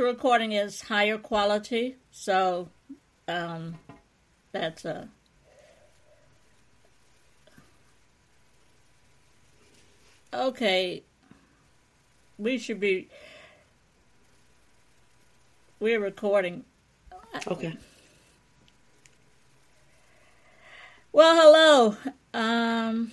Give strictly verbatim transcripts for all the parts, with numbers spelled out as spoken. picture recording is higher quality, so um, that's a... Okay, we should be, we're recording. Okay. Well, hello. Um,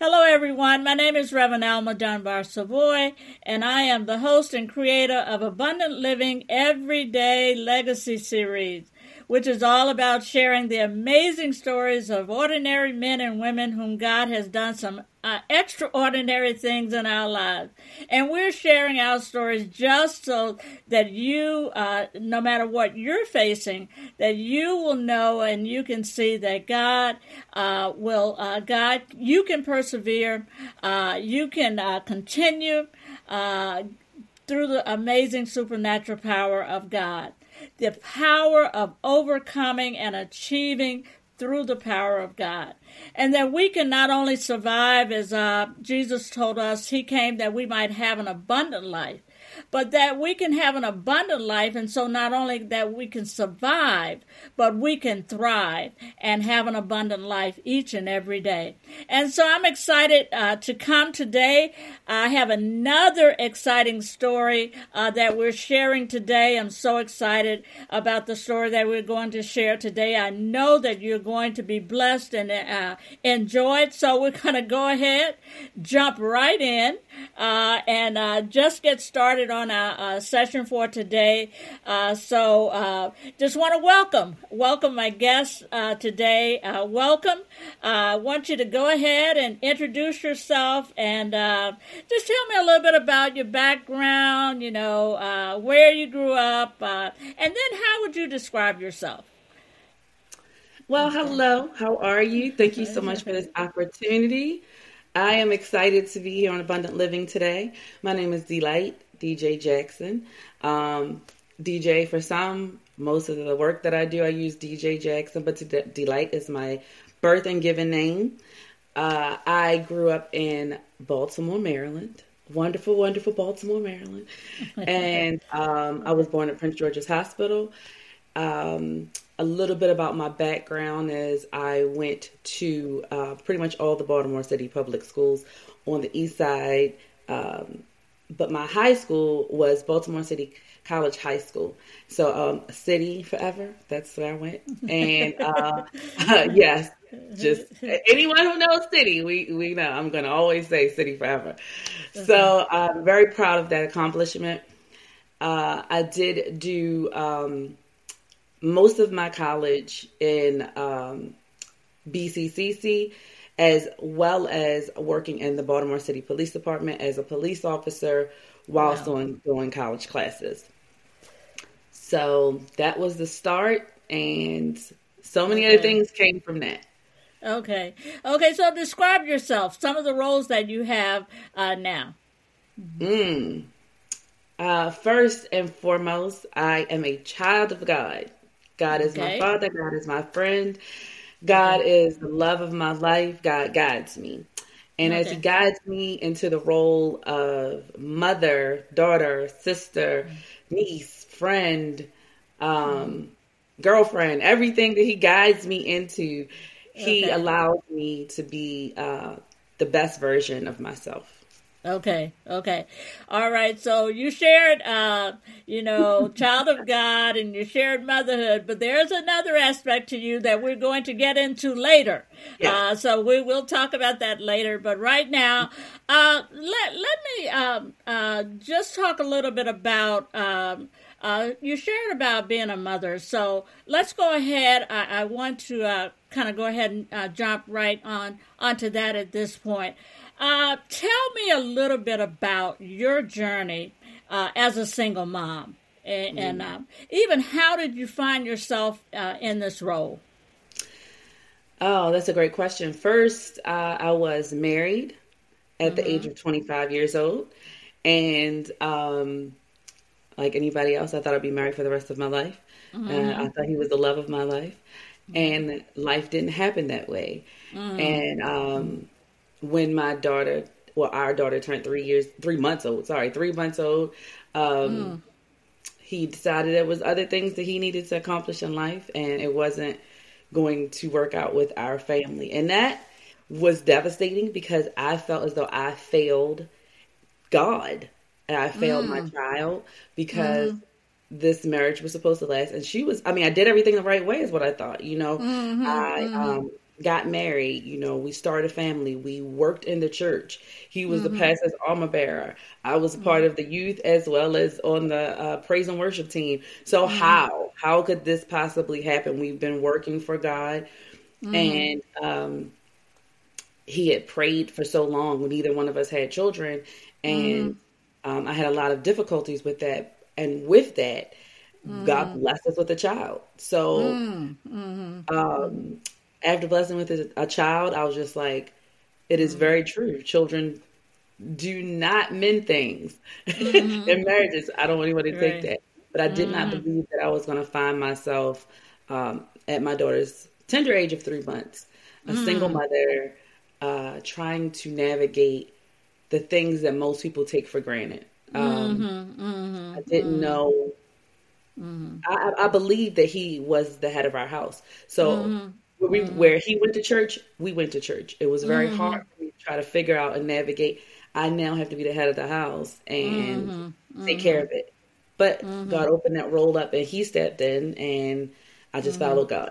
hello, everyone. My name is Reverend Alma Dunbar-Savoy, and I am the host and creator of Abundant Living Everyday Legacy Series, which is all about sharing the amazing stories of ordinary men and women whom God has done some uh, extraordinary things in our lives. And we're sharing our stories just so that you, uh, no matter what you're facing, that you will know and you can see that God uh, will, uh, God, you can persevere, uh, you can uh, continue uh, through the amazing supernatural power of God. The power of overcoming and achieving through the power of God. And that we can not only survive, as uh, Jesus told us, he came that we might have an abundant life, but that we can have an abundant life. And so not only that we can survive, but we can thrive and have an abundant life each and every day. And so I'm excited uh, to come today. I have another exciting story uh, that we're sharing today. I'm so excited about the story that we're going to share today. I know that you're going to be blessed and uh, enjoy it. So we're going to go ahead, jump right in, uh, and uh, just get started. Started on our uh, session for today. Uh, so uh, just want to welcome, welcome my guests uh, today. Uh, welcome. I uh, want you to go ahead and introduce yourself and uh, just tell me a little bit about your background, you know, uh, where you grew up, uh, and then how would you describe yourself? Well, hello. How are you? Thank you so much for this opportunity. I am excited to be here on Abundant Living today. My name is DeLight DeeJai Jackson. Um, D J for some, most of the work that I do, I use DeeJai Jackson, but De- DeLight is my birth and given name. Uh, I grew up in Baltimore, Maryland. Wonderful, wonderful Baltimore, Maryland. And um, I was born at Prince George's Hospital. Um, a little bit about my background is I went to uh, pretty much all the Baltimore City public schools on the east side, um, but my high school was Baltimore City College High School. So, um, city forever. That's where I went. And, uh, uh, yes, just anyone who knows city, we, we know, I'm going to always say city forever. Mm-hmm. So I'm uh, very proud of that accomplishment. Uh, I did do, um, most of my college in um, B C C C, as well as working in the Baltimore City Police Department as a police officer whilst wow. on, doing college classes. So that was the start, and so many okay. other things came from that. Okay. Okay, so describe yourself, some of the roles that you have uh, now. Mm. Uh, first and foremost, I am a child of God. God is okay. my father. God is my friend. God okay. is the love of my life. God guides me. And okay. as he guides me into the role of mother, daughter, sister, niece, friend, um, girlfriend, everything that he guides me into, he okay. allows me to be uh, the best version of myself. Okay. Okay. All right. So you shared, uh, you know, child of God and you shared motherhood, but there's another aspect to you that we're going to get into later. Yes. Uh, so we will talk about that later, but right now, uh, let, let me, um, uh, just talk a little bit about, um, uh, you shared about being a mother. So let's go ahead. I, I want to, uh, kind of go ahead and uh, jump right on, onto that at this point. Uh, tell me a little bit about your journey uh, as a single mom, and, mm. and uh, even how did you find yourself uh, in this role? Oh, that's a great question. First, uh, I was married at mm-hmm. the age of twenty-five years old, and um, like anybody else, I thought I'd be married for the rest of my life. Mm-hmm. Uh, I thought he was the love of my life, mm-hmm. and life didn't happen that way. Mm-hmm. And um when my daughter, well, our daughter turned three years, three months old, sorry, three months old. Um, mm. he decided there was other things that he needed to accomplish in life, and it wasn't going to work out with our family. And that was devastating because I felt as though I failed God and I failed mm. my child because mm. this marriage was supposed to last. And she was, I mean, I did everything the right way is what I thought, you know, mm-hmm. I um, got married, you know, we started a family, we worked in the church. He was mm-hmm. the pastor's armor bearer. I was mm-hmm. part of the youth as well as on the uh, praise and worship team. So mm-hmm. how, how could this possibly happen? We've been working for God mm-hmm. and, um, he had prayed for so long when neither one of us had children. And, mm-hmm. um, I had a lot of difficulties with that. And with that, mm-hmm. God blessed us with a child. So, mm-hmm. um, after blessing with a child, I was just like, it is very true. Children do not mend things mm-hmm. in marriages. I don't want anybody to right. take that. But I did mm-hmm. not believe that I was going to find myself um, at my daughter's tender age of three months, a mm-hmm. single mother, uh, trying to navigate the things that most people take for granted. Um, mm-hmm. Mm-hmm. I didn't mm-hmm. know. Mm-hmm. I, I believed that he was the head of our house. So... Mm-hmm. Where, we, mm-hmm. where he went to church, we went to church. It was very mm-hmm. hard for me to try to figure out and navigate. I now have to be the head of the house and mm-hmm. take mm-hmm. care of it. But mm-hmm. God opened that roll up and he stepped in and I just mm-hmm. followed God.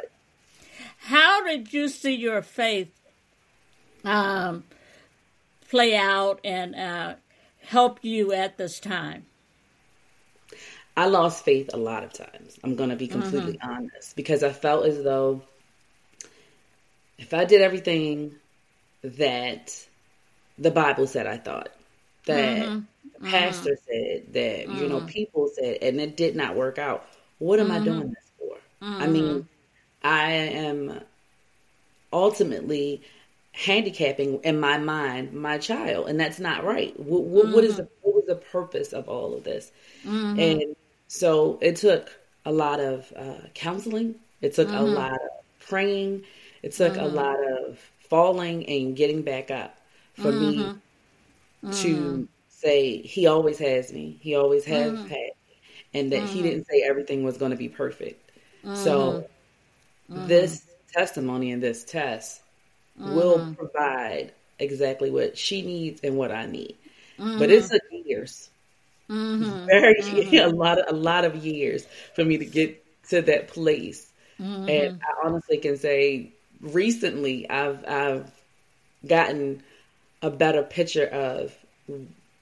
How did you see your faith um, play out and uh, help you at this time? I lost faith a lot of times. I'm going to be completely mm-hmm. honest because I felt as though if I did everything that the Bible said I thought, that mm-hmm. the pastor mm-hmm. said, that, mm-hmm. you know, people said, and it did not work out, what am mm-hmm. I doing this for? Mm-hmm. I mean, I am ultimately handicapping in my mind my child, and that's not right. What, what, mm-hmm. what is the, what was the purpose of all of this? Mm-hmm. And so it took a lot of uh, counseling. It took mm-hmm. a lot of praying. It took mm-hmm. a lot of falling and getting back up for mm-hmm. me mm-hmm. to say, he always has me. He always has mm-hmm. had me. And that mm-hmm. he didn't say everything was going to be perfect. Mm-hmm. So mm-hmm. this testimony and this test mm-hmm. will provide exactly what she needs and what I need. Mm-hmm. But it took years. Mm-hmm. Very mm-hmm. a lot of, a lot of years for me to get to that place. Mm-hmm. And I honestly can say, recently, I've I've gotten a better picture of,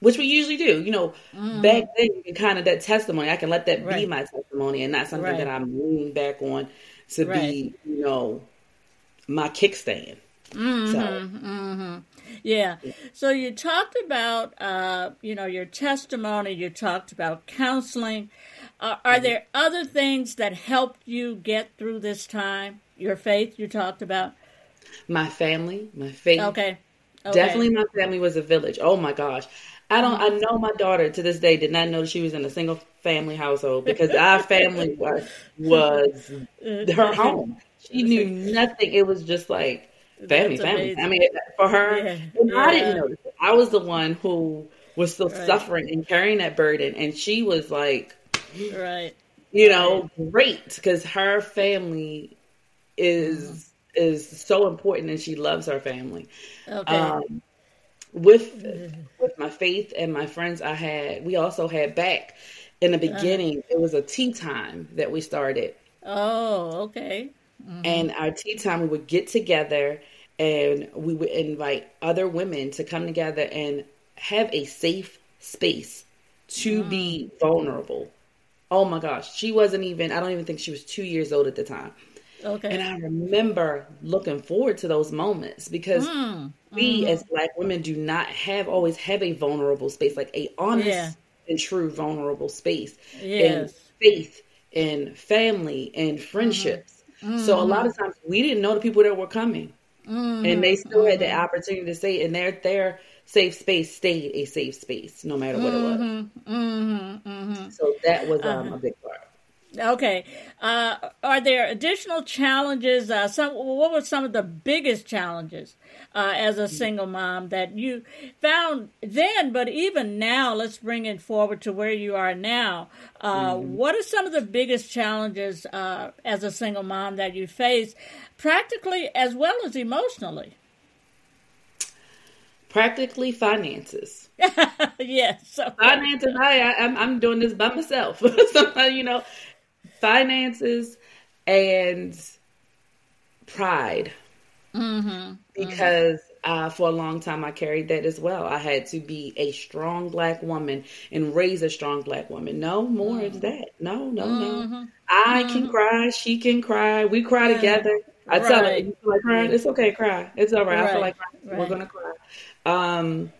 which we usually do. You know, mm. back then, kind of that testimony, I can let that right. be my testimony and not something right. that I'm leaning back on to right. be, you know, my kickstand. Mm-hmm. So, mm-hmm. Yeah. yeah. So you talked about, uh, you know, your testimony. You talked about counseling. Uh, are mm-hmm. there other things that helped you get through this time? Your faith, you talked about? My family, my faith. Okay. okay. Definitely my family was a village. Oh, my gosh. I don't. I know my daughter to this day did not know that she was in a single family household because our family was, was her home. She knew nothing. It was just like family, That's family. Amazing. I mean, for her, yeah. Yeah. I didn't know. I was the one who was still right. suffering and carrying that burden. And she was like, right. you know, right. great. Because her family is mm-hmm. is so important and she loves her family. Okay. Um, with mm-hmm. with my faith and my friends I had, we also had back in the beginning, uh-huh. it was a tea time that we started. Oh, okay. Mm-hmm. And our tea time, we would get together and we would invite other women to come together and have a safe space to mm-hmm. be vulnerable. Oh my gosh. She wasn't even, I don't even think she was two years old at the time. Okay. And I remember looking forward to those moments because mm, we mm. as Black women do not have always have a vulnerable space, like a honest yeah. and true vulnerable space yes. in faith and family and friendships. Mm-hmm. Mm-hmm. So a lot of times we didn't know the people that were coming mm-hmm. and they still mm-hmm. had the opportunity to say, and their, their safe space stayed a safe space no matter what mm-hmm. it was. Mm-hmm. Mm-hmm. So that was um, uh-huh. a big part. Okay. Uh, are there additional challenges? Uh, some. What were some of the biggest challenges uh, as a single mom that you found then, but even now? Let's bring it forward to where you are now. Uh, mm-hmm. What are some of the biggest challenges uh, as a single mom that you face, practically as well as emotionally? Practically finances. Yes. Okay. Finances. I, I, I'm, I'm doing this by myself. So, you know, finances and pride. Mm-hmm. Because mm-hmm. Uh, for a long time, I carried that as well. I had to be a strong Black woman and raise a strong Black woman. No more mm-hmm. is that. No, no, mm-hmm. no. I mm-hmm. can cry. She can cry. We cry yeah. together. I right. tell her, you feel like crying? It's okay, cry. It's all right. right. I feel like crying. Right. We're going to cry. Um,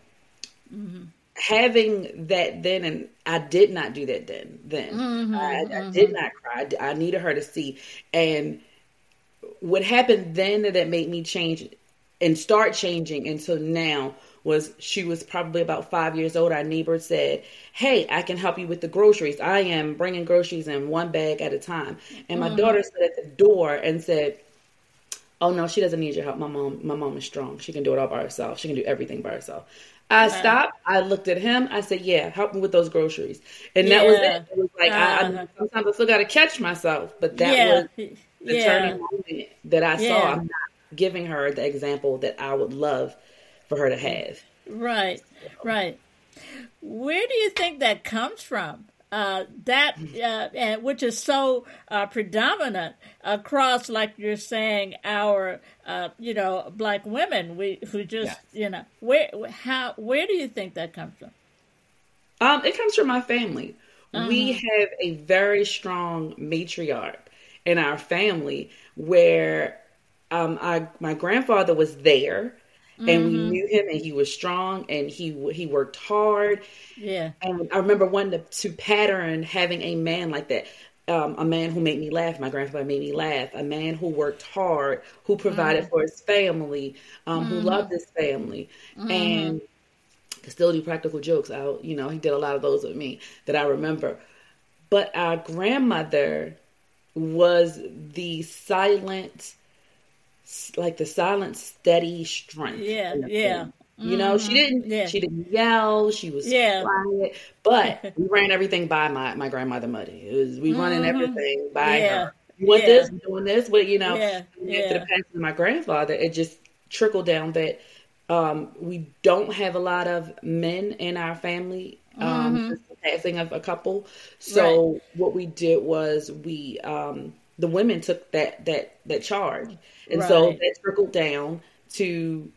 mm-hmm. Having that then, and I did not do that then. Then mm-hmm. I, I mm-hmm. did not cry. I needed her to see. And what happened then that made me change and start changing until now was she was probably about five years old. Our neighbor said, hey, I can help you with the groceries. I am bringing groceries in one bag at a time. And my mm-hmm. daughter stood at the door and said, oh no, she doesn't need your help. My mom, my mom is strong. She can do it all by herself. She can do everything by herself. I wow. stopped. I looked at him. I said, yeah, help me with those groceries. And yeah. that was it. It was like, uh, I, I, sometimes I still got to catch myself, but that yeah. was the yeah. turning moment that I yeah. saw. I'm not giving her the example that I would love for her to have. Right. So. Right. Where do you think that comes from? Uh, that, uh, and which is so uh, predominant across, like you're saying, our, uh, you know, Black women, we who just, yeah. you know, where, how, where do you think that comes from? Um, it comes from my family. Uh-huh. We have a very strong matriarch in our family where um, I, my grandfather was there. And we mm-hmm. knew him, and he was strong, and he he worked hard. Yeah. And I remember wanting to, to pattern having a man like that, um, a man who made me laugh. My grandfather made me laugh. A man who worked hard, who provided mm-hmm. for his family, um, mm-hmm. who loved his family, mm-hmm. and still do practical jokes. I, you know, he did a lot of those with me that I remember. But our grandmother was the silent. Like the silent, steady strength. Yeah, yeah. Mm-hmm. You know, she didn't. Yeah. She didn't yell. She was yeah. quiet. But we ran everything by my my grandmother Muddy. It was we mm-hmm. running everything by yeah. her. You want yeah. this? We're doing this? What you know? Yeah. Yeah. After the passing of my grandfather, it just trickled down that um, we don't have a lot of men in our family. Um, mm-hmm. Since the passing of a couple. So right. what we did was we. Um, The women took that that that charge, and right. so that trickled down to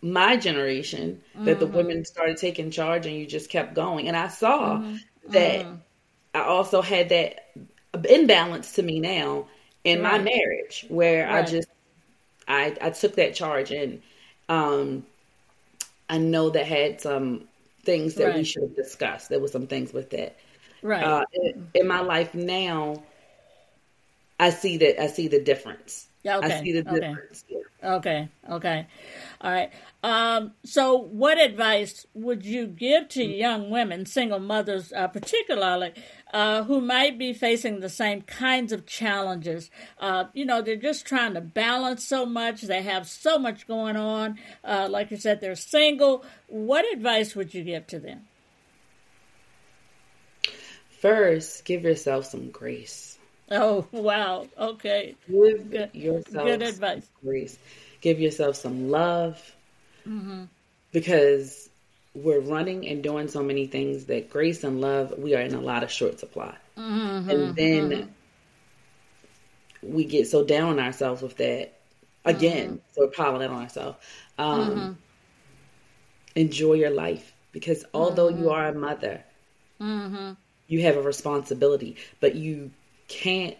my generation. Mm-hmm. That the women started taking charge, and you just kept going. And I saw mm-hmm. that mm-hmm. I also had that imbalance to me now in right. my marriage, where right. I just I I took that charge, and um, I know that had some things that right. we should have discussed. There were some things with that, right? Uh, in, in my life now. I see that. I see the difference. Yeah. Okay. I see the difference. Okay. Yeah. Okay. Okay. All right. Um, so what advice would you give to young women, single mothers, uh, particularly, uh, who might be facing the same kinds of challenges? Uh, you know, they're just trying to balance so much. They have so much going on. Uh, like you said, they're single. What advice would you give to them? First, give yourself some grace. Oh, wow. Okay. Give good, yourself good advice. Some grace. Give yourself some love mm-hmm. because we're running and doing so many things that grace and love, we are in a lot of short supply. Mm-hmm. And then mm-hmm. we get so down on ourselves with that again. Mm-hmm. So we're piling it on ourselves. Um, mm-hmm. Enjoy your life because although mm-hmm. you are a mother, mm-hmm. you have a responsibility, but you can't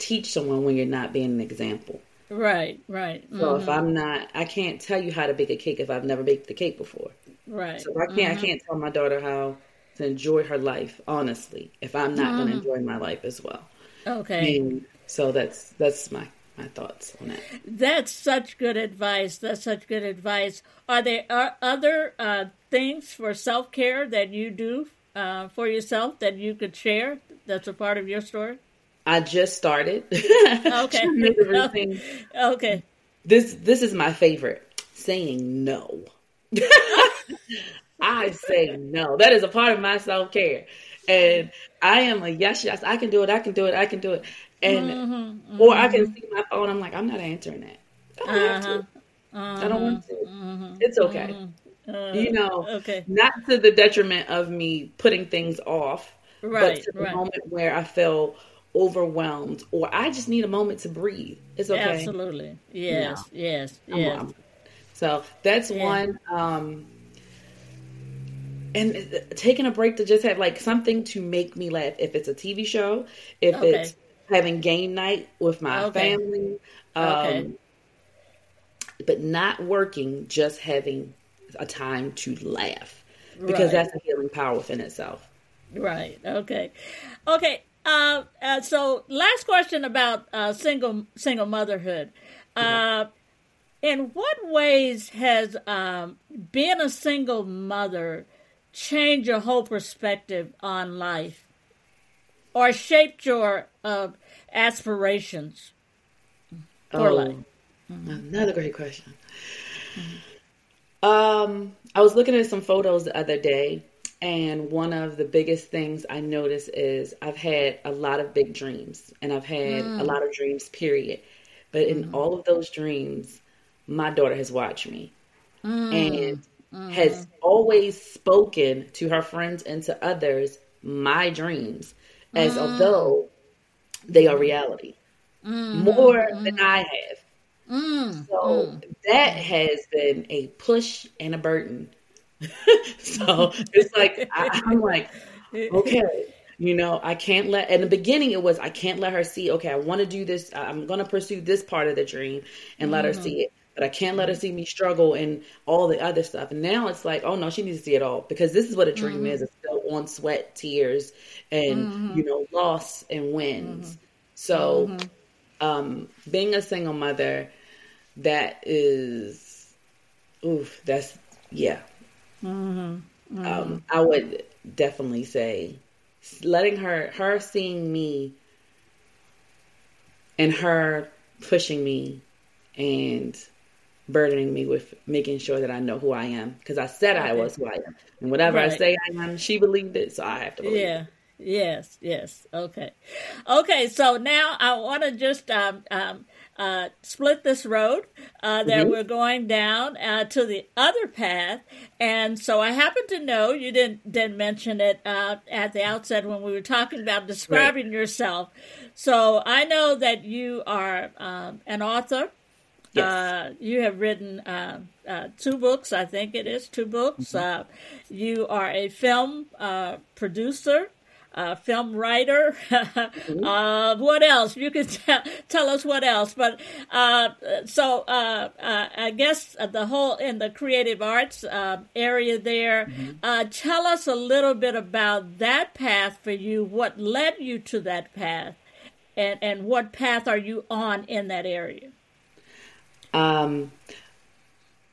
teach someone when you're not being an example. Right, right. So mm-hmm. if I'm not, I can't tell you how to bake a cake if I've never baked the cake before. Right. So I can't, mm-hmm. I can't tell my daughter how to enjoy her life, honestly, if I'm not mm-hmm. going to enjoy my life as well. Okay. And so that's, that's my, my thoughts on that. That's such good advice. That's such good advice. Are there are other uh, things for self-care that you do uh, for yourself that you could share that's a part of your story? I just started. Okay. Oh, okay. This this is my favorite. Saying no. I say no. That is a part of my self-care. And I am a yes, yes. I can do it. I can do it. I can do it. And mm-hmm, mm-hmm. Or I can see my phone. I'm like, I'm not answering that. I don't uh-huh. want to. Uh-huh. I don't want to. Uh-huh. It's okay. Uh-huh. You know, okay. Not to the detriment of me putting things off. Right. But to the right. moment where I feel overwhelmed or I just need a moment to breathe. It's okay. Absolutely. Yes. No. Yes. I'm yes. Wrong. So that's yeah. one. Um, and taking a break to just have like something to make me laugh. If it's a T V show, if okay. it's having game night with my okay. family, um, okay. but not working, just having a time to laugh because right. that's a healing power within itself. Right. Okay. Okay. Uh, uh, so last question about uh, single, single motherhood. Uh, yeah. In what ways has um, being a single mother changed your whole perspective on life or shaped your uh, aspirations for oh, life? Another great question. Mm-hmm. Um, I was looking at some photos the other day, and one of the biggest things I noticed is I've had a lot of big dreams, and I've had mm. a lot of dreams, period. But in mm-hmm. all of those dreams, my daughter has watched me mm, and mm. has always spoken to her friends and to others my dreams as mm. though they are reality mm, more mm, than I have. Mm, so mm. that has been a push and a burden. So it's like, I, I'm like, okay. You know, I can't let, in the beginning it was, I can't let her see, okay, I want to do this. I'm going to pursue this part of the dream and mm-hmm. let her see it. But I can't mm-hmm. let her see me struggle and all the other stuff. And now it's like, oh no, she needs to see it all because this is what a dream mm-hmm. is. It's still on sweat, tears, and, mm-hmm. you know, loss and wins. Mm-hmm. So mm-hmm. um, being a single mother, that is, oof, that's, yeah. Mm-hmm. Mm-hmm. Um, I would definitely say, letting her, her seeing me and her pushing me and burdening me with making sure that I know who I am. Because I said right. I was who I am. And whatever right. I say I am, she believed it, so I have to believe yeah. it. Yes, yes. Okay. Okay, so now I want to just um, um, uh, split this road uh, that mm-hmm. we're going down uh, to the other path. And so I happen to know, you didn't didn't mention it uh, at the outset when we were talking about describing right. yourself. So I know that you are um, an author. Yes. Uh, you have written uh, uh, two books, I think it is, two books. Mm-hmm. Uh, you are a film uh, producer. Uh, film writer, uh, what else? You can tell, tell us what else. But uh, so uh, uh, I guess the whole in the creative arts uh, area there, mm-hmm. uh, tell us a little bit about that path for you, what led you to that path, and, and what path are you on in that area? Um.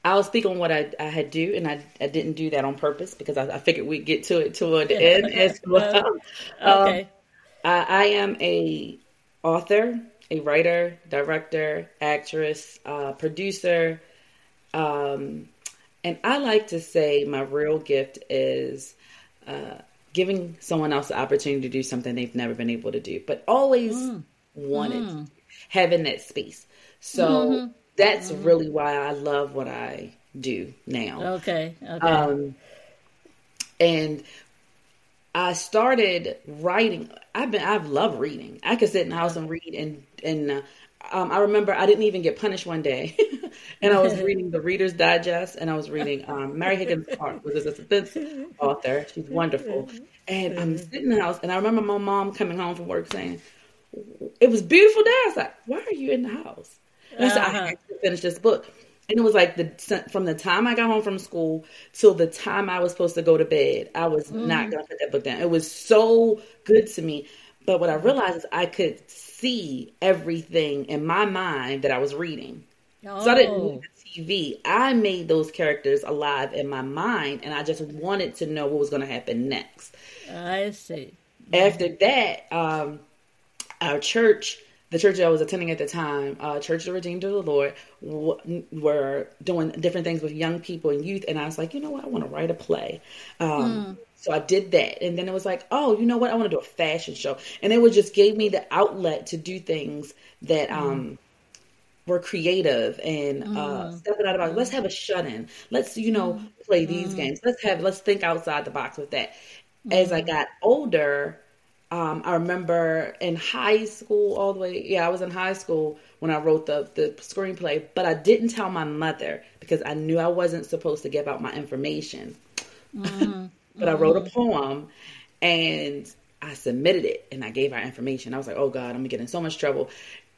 I'll speak on what I, I had do, and I, I didn't do that on purpose because I, I figured we'd get to it toward the end as well. Okay. Um, I, I am a author, a writer, director, actress, uh, producer, um, and I like to say my real gift is uh, giving someone else the opportunity to do something they've never been able to do, but always mm. wanted, mm. having that space. So. Mm-hmm. That's mm-hmm. really why I love what I do now. Okay. Okay. Um, and I started writing. I've been, I've loved reading. I could sit in the house and read. And, and, uh, um, I remember I didn't even get punished one day and I was reading the Reader's Digest and I was reading, um, Mary Higgins Clark was a defense author. She's wonderful. And I'm sitting in the house and I remember my mom coming home from work saying, it was a beautiful day. I was like, why are you in the house? And I said, uh-huh. I have to finish this book. And it was like the from the time I got home from school till the time I was supposed to go to bed, I was mm. not going to put that book down. It was so good to me. But what I realized is I could see everything in my mind that I was reading. Oh. So I didn't need the T V. I made those characters alive in my mind, and I just wanted to know what was going to happen next. I see. After that, um, our church, the church I was attending at the time, uh, Church of the Redeemer of the Lord, w- were doing different things with young people and youth. And I was like, you know what? I want to write a play. Um, mm. So I did that. And then it was like, oh, you know what? I want to do a fashion show. And it was just gave me the outlet to do things that um, mm. were creative and mm. uh, stepping out of the box. Let's have a shut-in. Let's, you know, play these mm. games. Let's have, let's think outside the box with that. Mm. As I got older, Um, I remember in high school all the way. Yeah, I was in high school when I wrote the, the screenplay, but I didn't tell my mother because I knew I wasn't supposed to give out my information. Mm-hmm. But I wrote a poem and I submitted it and I gave her information. I was like, oh God, I'm going to get in so much trouble.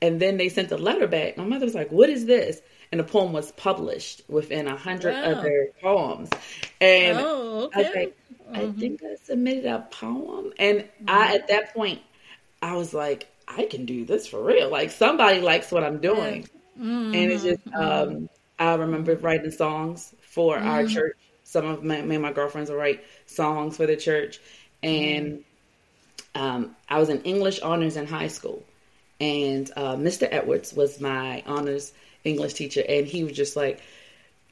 And then they sent a letter back. My mother was like, what is this? And the poem was published within a hundred wow. other poems. And oh, okay. I was like, I mm-hmm. think I submitted a poem. And mm-hmm. I, at that point, I was like, I can do this for real. Like, somebody likes what I'm doing. Mm-hmm. And it's just, um, I remember writing songs for mm-hmm. our church. Some of my, me and my girlfriends would write songs for the church. And mm-hmm. um, I was in English honors in high school. And uh, Mister Edwards was my honors English teacher. And he was just like,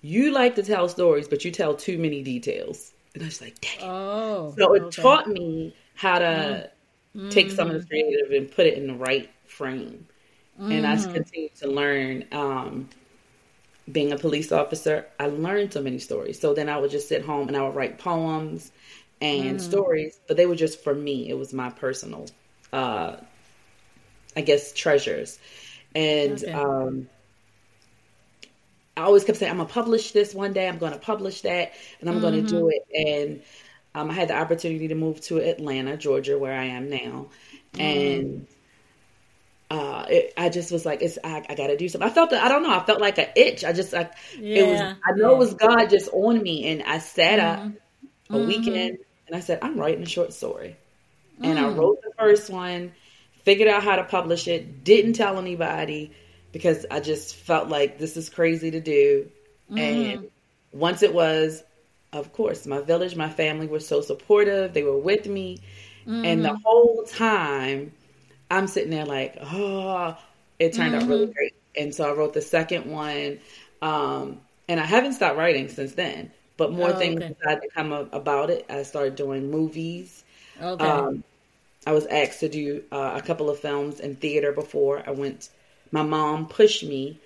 you like to tell stories, but you tell too many details. And I was like, dang it. Oh, so it okay. taught me how to mm. take some of the creative and put it in the right frame. Mm. And I continued to learn. Um, being a police officer, I learned so many stories. So then I would just sit home and I would write poems and mm. stories, but they were just for me. It was my personal, uh, I guess, treasures. And okay. um I always kept saying, I'm going to publish this one day. I'm going to publish that. And I'm mm-hmm. going to do it. And um, I had the opportunity to move to Atlanta, Georgia, where I am now. Mm. And uh, it, I just was like, it's I, I got to do something. I felt that, I don't know. I felt like an itch. I just, I, yeah. it was, I know yeah. it was God just on me. And I sat mm-hmm. up a mm-hmm. weekend and I said, I'm writing a short story. Mm. And I wrote the first one, figured out how to publish it, didn't tell anybody, because I just felt like this is crazy to do. Mm. And once it was, of course, my village, my family were so supportive. They were with me. Mm. And the whole time I'm sitting there like, oh, it turned mm. out really great. And so I wrote the second one. Um, and I haven't stopped writing since then, but more oh, things okay. decided to come up about it. I started doing movies. Okay. Um, I was asked to do uh, a couple of films in theater before I went. My mom pushed me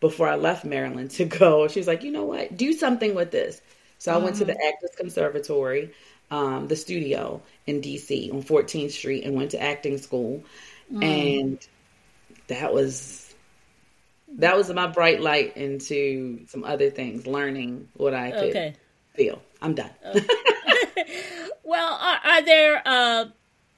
before I left Maryland to go. She was like, you know what? Do something with this. So I mm-hmm. went to the Actors Conservatory, um, the studio in D C on fourteenth street and went to acting school. Mm. And that was, that was my bright light into some other things, learning what I could okay. feel. I'm done. Okay. Well, are, are there, uh,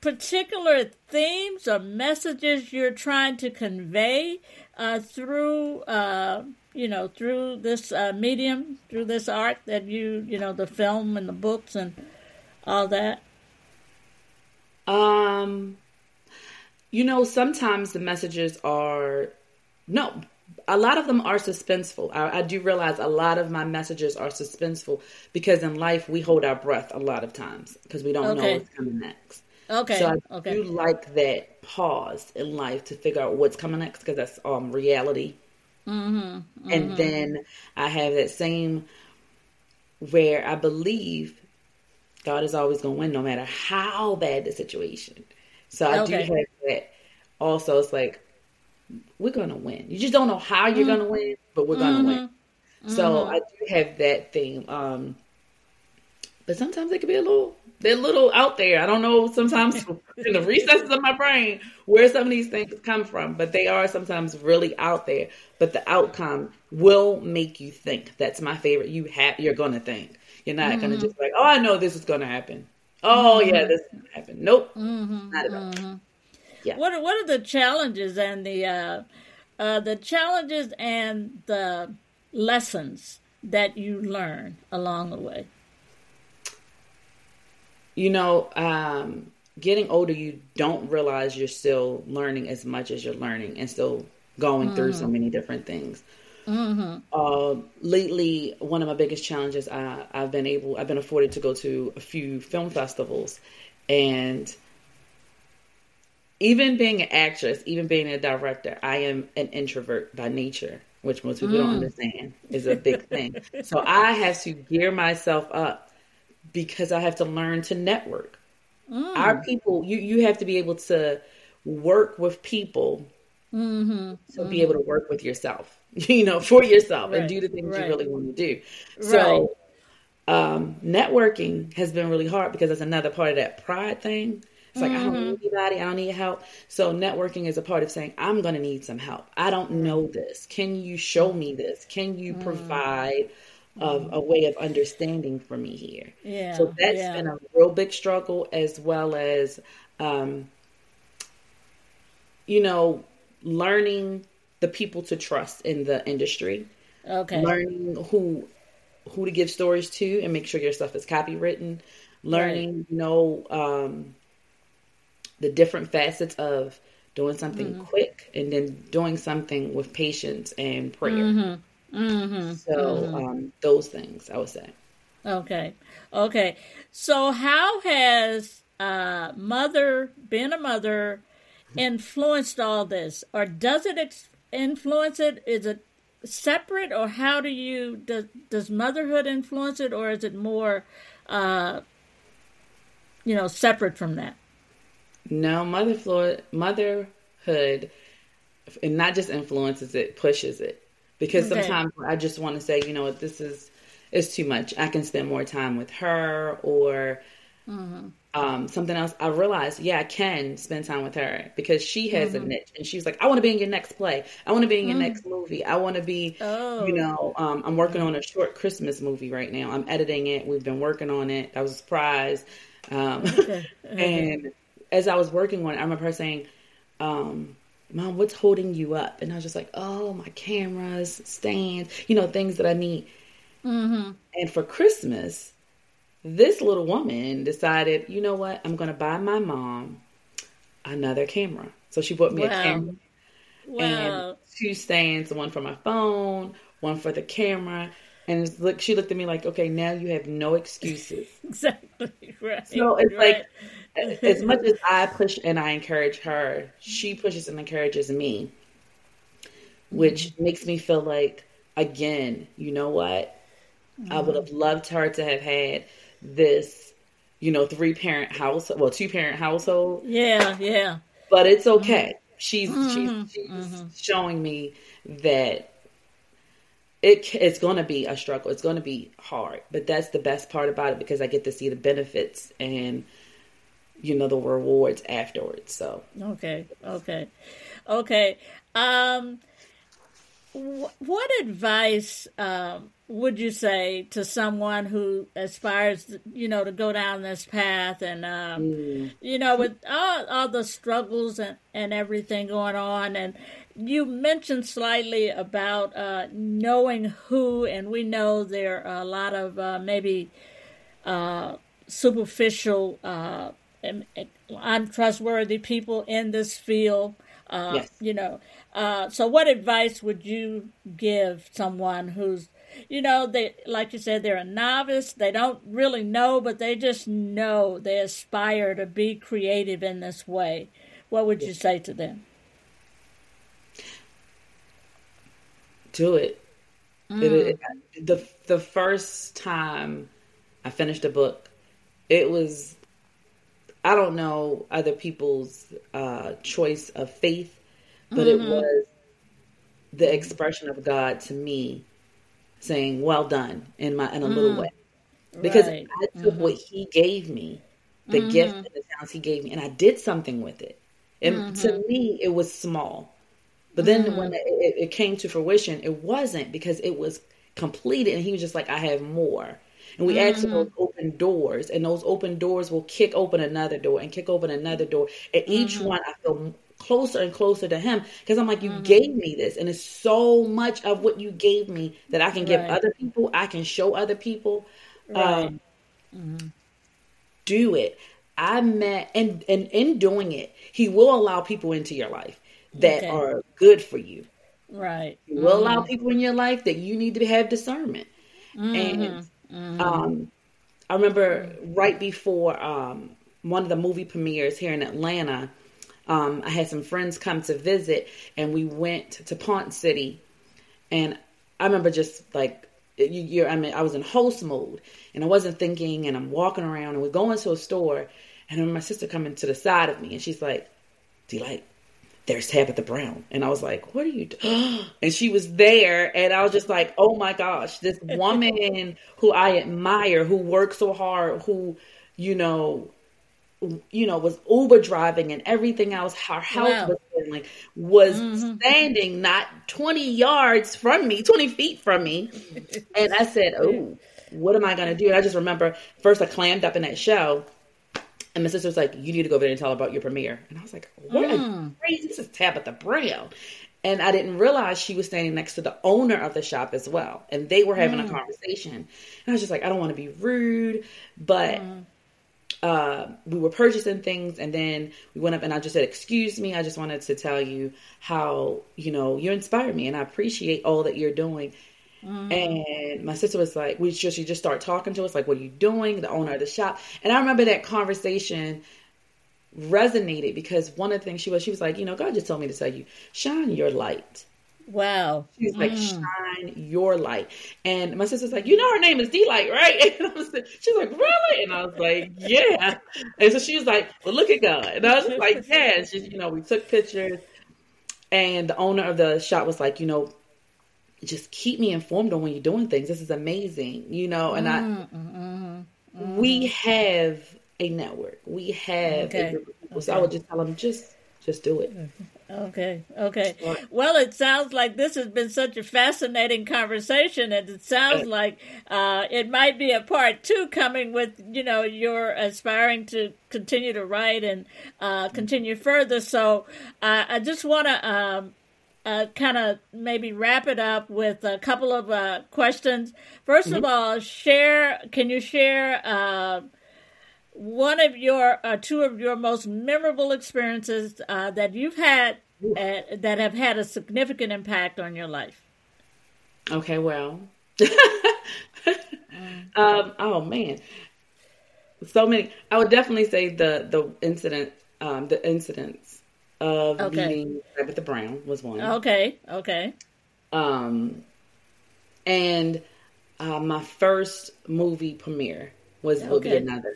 particular themes or messages you're trying to convey uh, through, uh, you know, through this uh, medium, through this art that you, you know, the film and the books and all that? Um, you know, sometimes the messages are, no, a lot of them are suspenseful. I, I do realize a lot of my messages are suspenseful because in life we hold our breath a lot of times because we don't okay. know what's coming next. Okay. So I okay. do like that pause in life to figure out what's coming next because that's um reality. Mm-hmm. Mm-hmm. And then I have that same where I believe God is always going to win no matter how bad the situation. So I okay. do have that. Also, it's like, we're going to win. You just don't know how you're mm-hmm. going to win, but we're going to mm-hmm. win. So mm-hmm. I do have that thing. Um, but sometimes they can be a little... They're little out there. I don't know sometimes in the recesses of my brain where some of these things come from, but they are sometimes really out there. But the outcome will make you think. That's my favorite. You have, you're going to think. You're not mm-hmm. going to just like, oh, I know this is going to happen. Oh, mm-hmm. yeah, this is going to happen. Nope. Mm-hmm. Not at all. Mm-hmm. Yeah. What are, what are the challenges and the, uh, uh, the challenges and the lessons that you learn along the way? You know, um, getting older, you don't realize you're still learning as much as you're learning and still going mm-hmm. through so many different things. Mm-hmm. Uh, lately, one of my biggest challenges, I, I've been able, I've been afforded to go to a few film festivals, and even being an actress, even being a director, I am an introvert by nature, which most people mm. don't understand is a big thing. So I have to gear myself up because I have to learn to network. Mm. Our people, you, you have to be able to work with people mm-hmm. to mm-hmm. be able to work with yourself, you know, for yourself right. and do the things right. you really want to do. Right. So um, networking has been really hard because that's another part of that pride thing. It's like, mm-hmm. I don't need anybody. I don't need help. So networking is a part of saying, I'm going to need some help. I don't know this. Can you show me this? Can you mm-hmm. provide um, a way of understanding for me here? Yeah, so that's yeah. been a real big struggle, as well as, um, you know, learning the people to trust in the industry. Okay. Learning who, who to give stories to and make sure your stuff is copywritten. Learning, right. you know... Um, the different facets of doing something mm-hmm. quick and then doing something with patience and prayer. Mm-hmm. Mm-hmm. So mm-hmm. Um, those things, I would say. Okay. Okay. So how has uh, mother, being a mother, influenced all this? Or does it ex- influence it? Is it separate? Or how do you, does, does motherhood influence it? Or is it more, uh, you know, separate from that? No, motherhood, motherhood, and not just influences it, pushes it. Because okay. sometimes I just want to say, you know what, this is, it's too much. I can spend more time with her or mm-hmm. um, something else. I realized, yeah, I can spend time with her because she has mm-hmm. a niche. And she's like, I want to be in your next play. I want to be in your mm-hmm. next movie. I want to be, oh. you know, um, I'm working mm-hmm. on a short Christmas movie right now. I'm editing it. We've been working on it. That was a surprise. Um, okay. and... as I was working on it, I remember her saying, um, Mom, what's holding you up? And I was just like, oh, my cameras, stands, you know, things that I need. Mm-hmm. And for Christmas, this little woman decided, you know what? I'm going to buy my mom another camera. So she bought me wow. a camera. Wow. And two stands, one for my phone, one for the camera. And look, she looked at me like, okay, now you have no excuses. Exactly. Right. So it's right. like, as much as I push and I encourage her, she pushes and encourages me, which mm-hmm. makes me feel like, again, you know what? Mm-hmm. I would have loved her to have had this, you know, three parent household, well, two parent household. Yeah. Yeah. But it's okay. Mm-hmm. She's, mm-hmm. she's, she's mm-hmm. showing me that. It, it's going to be a struggle. It's going to be hard, but that's the best part about it because I get to see the benefits and, you know, the rewards afterwards. So, okay. Okay. Okay. Um, wh- what advice, um, would you say to someone who aspires, you know, to go down this path and, um, mm. you know, with all, all the struggles and, and everything going on? And you mentioned slightly about uh, knowing who, and we know there are a lot of uh, maybe uh, superficial, uh, and, and untrustworthy people in this field, uh, yes. you know. Uh, so what advice would you give someone who's, you know, they, like you said, they're a novice. They don't really know, but they just know they aspire to be creative in this way. What would you say to them? Do it. Mm. it, it the, the first time I finished a book, it was, I don't know other people's uh, choice of faith, but mm-hmm. it was the expression of God to me. Saying well done in my in a mm. little way, because right. I took mm-hmm. what He gave me, the mm-hmm. gift and the talents He gave me, and I did something with it. And mm-hmm. to me, it was small, but then mm-hmm. when it, it came to fruition, it wasn't because it was completed. And He was just like, "I have more." And we mm-hmm. asked for those open doors, and those open doors will kick open another door and kick open another door. And each mm-hmm. one, I feel closer and closer to Him because I'm like, you mm-hmm. gave me this, and it's so much of what you gave me that I can give right. other people, I can show other people. Right. Um, mm-hmm. Do it. I met, and, and in doing it, He will allow people into your life that okay. are good for you. Right. He will mm-hmm. allow people in your life that you need to have discernment. Mm-hmm. And mm-hmm. Um, I remember right before um, one of the movie premieres here in Atlanta, Um, I had some friends come to visit, and we went to Ponce City. And I remember just like, you, you're, I mean, I was in host mode, and I wasn't thinking, and I'm walking around, and we go into a store, and my sister coming to the side of me, and she's like, "DeLight, there's Tabitha Brown." And I was like, "What are you doing?" And she was there, and I was just like, "Oh my gosh, this woman who I admire, who worked so hard, who, you know, you know, was Uber driving and everything else. Her house wow. was like was mm-hmm. standing not twenty yards from me, twenty feet from me." And I said, "Oh, what am I going to do?" And I just remember first I clammed up in that show, and my sister was like, "You need to go over there and tell her about your premiere." And I was like, "What? Mm. Crazy! This is Tabitha Brown." And I didn't realize she was standing next to the owner of the shop as well, and they were having mm. a conversation. And I was just like, I don't want to be rude, but mm. uh, we were purchasing things, and then we went up, and I just said, "Excuse me, I just wanted to tell you how you know you inspired me, and I appreciate all that you're doing." Mm. And my sister was like, we just, she just started talking to us. Like, "What are you doing?" The owner of the shop. And I remember that conversation resonated because one of the things she was, she was like, you know, "God just told me to tell you, shine your light." Wow. She's mm. like, "Shine your light." And my sister's like, "You know, her name is DeLight, right?" And I was like, she's like, "Really?" And I was like, "Yeah." And so she was like, "Well, look at God." And I was like, "Yeah." And she, you know, we took pictures, and the owner of the shop was like, you know, "Just keep me informed on when you're doing things. This is amazing, you know." And I, mm-hmm. Mm-hmm. we have a network. We have okay. a group of people. Okay. So I would just tell them, just, just do it. Okay. Okay. Well, it sounds like this has been such a fascinating conversation, and it sounds like uh, it might be a part two coming with, you know, you're aspiring to continue to write and uh, continue further. So uh, I just want to, um, Uh, kind of maybe wrap it up with a couple of uh, questions. First mm-hmm. of all, share. Can you share uh, one of your, uh, two of your most memorable experiences uh, that you've had uh, that have had a significant impact on your life? Okay, well, mm-hmm. um, oh man, so many. I would definitely say the the incident, um, the incidents. Of okay. meeting Tabitha Brown was one. Okay, okay. Um, and uh, my first movie premiere was okay. will be another.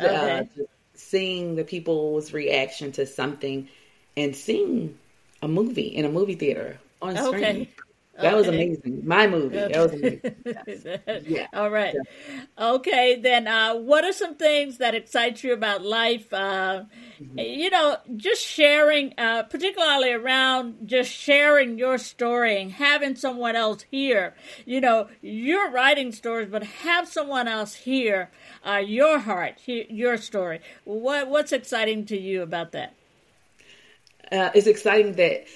Uh, okay. Seeing the people's reaction to something, and seeing a movie in a movie theater on screen. Okay. That okay. was amazing. My movie. Okay. That was amazing. Yes. Yeah. All right. Yeah. Okay. Then uh, what are some things that excite you about life? Uh, mm-hmm. You know, just sharing, uh, particularly around just sharing your story and having someone else hear. You know, you're writing stories, but have someone else hear uh, your heart, hear your story. What What's exciting to you about that? Uh, it's exciting that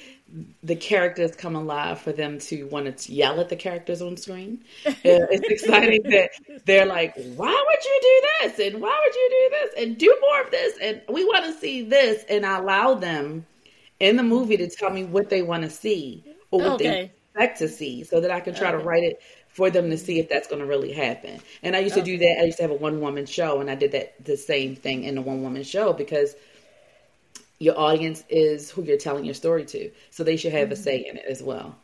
the characters come alive for them to want to yell at the characters on screen. Uh, it's exciting that they're like, "Why would you do this? And why would you do this? And do more of this. And we want to see this." And I allow them in the movie to tell me what they want to see or what okay. they expect to see so that I can try okay. to write it for them to see if that's going to really happen. And I used okay. to do that. I used to have a one woman show, and I did that the same thing in the one woman show because your audience is who you're telling your story to. So they should have mm-hmm. a say in it as well.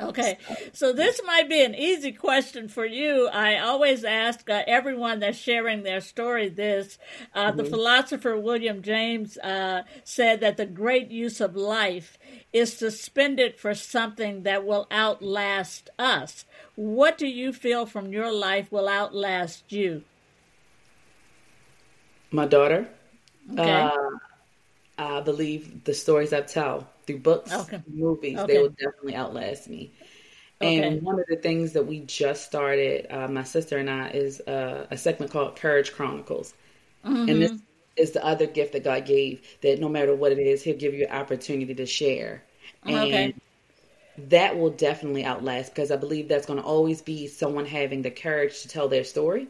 Okay. So this might be an easy question for you. I always ask uh, everyone that's sharing their story this. Uh, mm-hmm. The philosopher William James uh, said that the great use of life is to spend it for something that will outlast us. What do you feel from your life will outlast you? My daughter. Okay. Uh, I believe the stories I tell through books, okay. movies, okay. they will definitely outlast me. Okay. And one of the things that we just started, uh, my sister and I, is uh, a segment called Courage Chronicles. Mm-hmm. And this is the other gift that God gave, that no matter what it is, he'll give you an opportunity to share. And okay. that will definitely outlast, because I believe that's going to always be someone having the courage to tell their story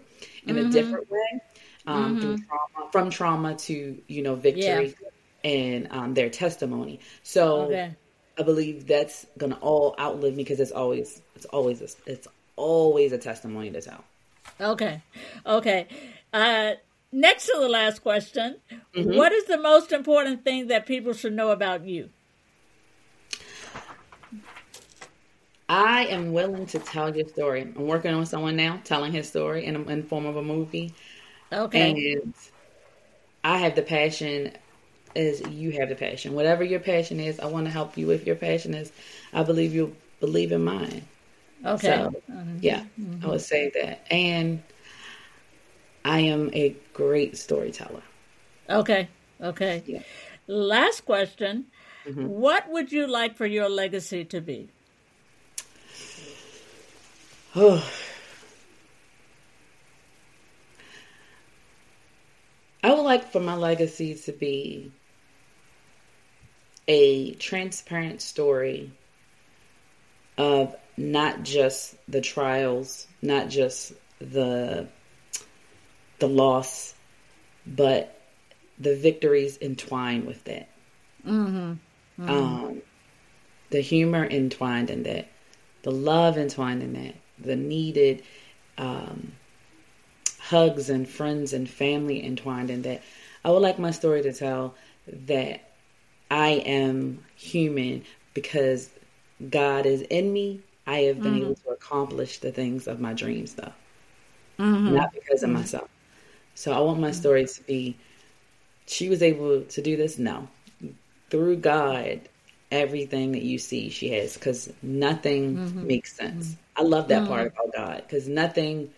in mm-hmm. a different way, um, mm-hmm. through trauma, from trauma to, you know, victory. Yeah. and um, their testimony. So okay. I believe that's going to all outlive me because it's always, it's always, a, it's always a testimony to tell. Okay. Okay. Uh, next to the last question, mm-hmm. What is the most important thing that people should know about you? I am willing to tell your story. I'm working on someone now, telling his story in the form of a movie. Okay. And I have the passion as you have the passion. Whatever your passion is, I want to help you with your passion is. I believe you believe in mine. Okay. So, mm-hmm. Yeah, mm-hmm. I would say that. And I am a great storyteller. Okay. Okay. Yeah. Last question. Mm-hmm. What would you like for your legacy to be? Oh, I would like for my legacy to be a transparent story of not just the trials, not just the the loss, but the victories entwined with that. Mm-hmm. Mm-hmm. Um, the humor entwined in that, the love entwined in that, the needed um, hugs and friends and family entwined in that. I would like my story to tell that I am human because God is in me. I have been mm-hmm. able to accomplish the things of my dreams, though, mm-hmm. not because of myself. So I want my story to be, she was able to do this? No. Through God, everything that you see, she has, because nothing mm-hmm. makes sense. Mm-hmm. I love that mm. part about God, because nothing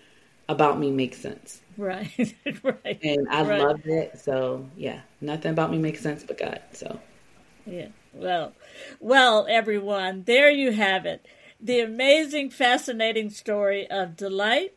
about me makes sense. Right, right. And I right. love that. So, yeah, nothing about me makes sense but God. So, yeah. Well, well, everyone, there you have it. The amazing, fascinating story of DeLight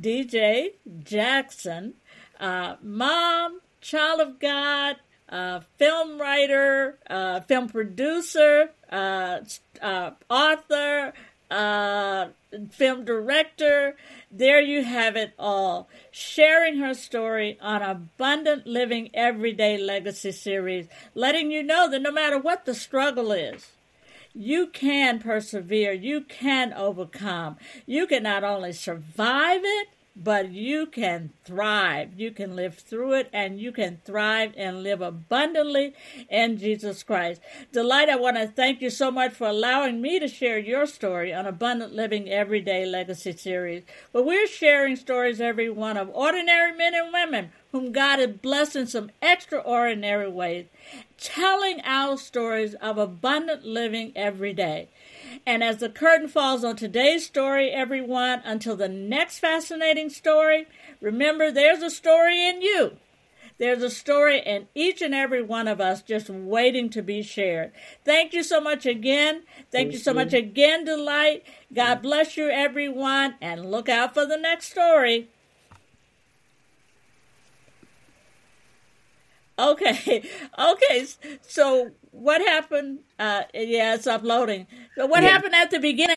DeeJai Jackson, uh, mom, child of God, uh, film writer, uh, film producer, uh, uh, author, uh, film director. There you have it all. Sharing her story on Abundant Living Everyday Legacy Series, letting you know that no matter what the struggle is, you can persevere, you can overcome. You can not only survive it, but you can thrive. You can live through it, and you can thrive and live abundantly in Jesus Christ. DeLight, I want to thank you so much for allowing me to share your story on Abundant Living Everyday Legacy Series, where we're sharing stories, everyone, of ordinary men and women whom God has blessed in some extraordinary ways, telling our stories of abundant living every day. And as the curtain falls on today's story, everyone, until the next fascinating story, remember there's a story in you. There's a story in each and every one of us just waiting to be shared. Thank you so much again. Thank mm-hmm. you so much again, DeLight. God mm-hmm. bless you, everyone, and look out for the next story. Okay, okay, so what happened? Uh, yeah, it's uploading. So what yeah. happened at the beginning?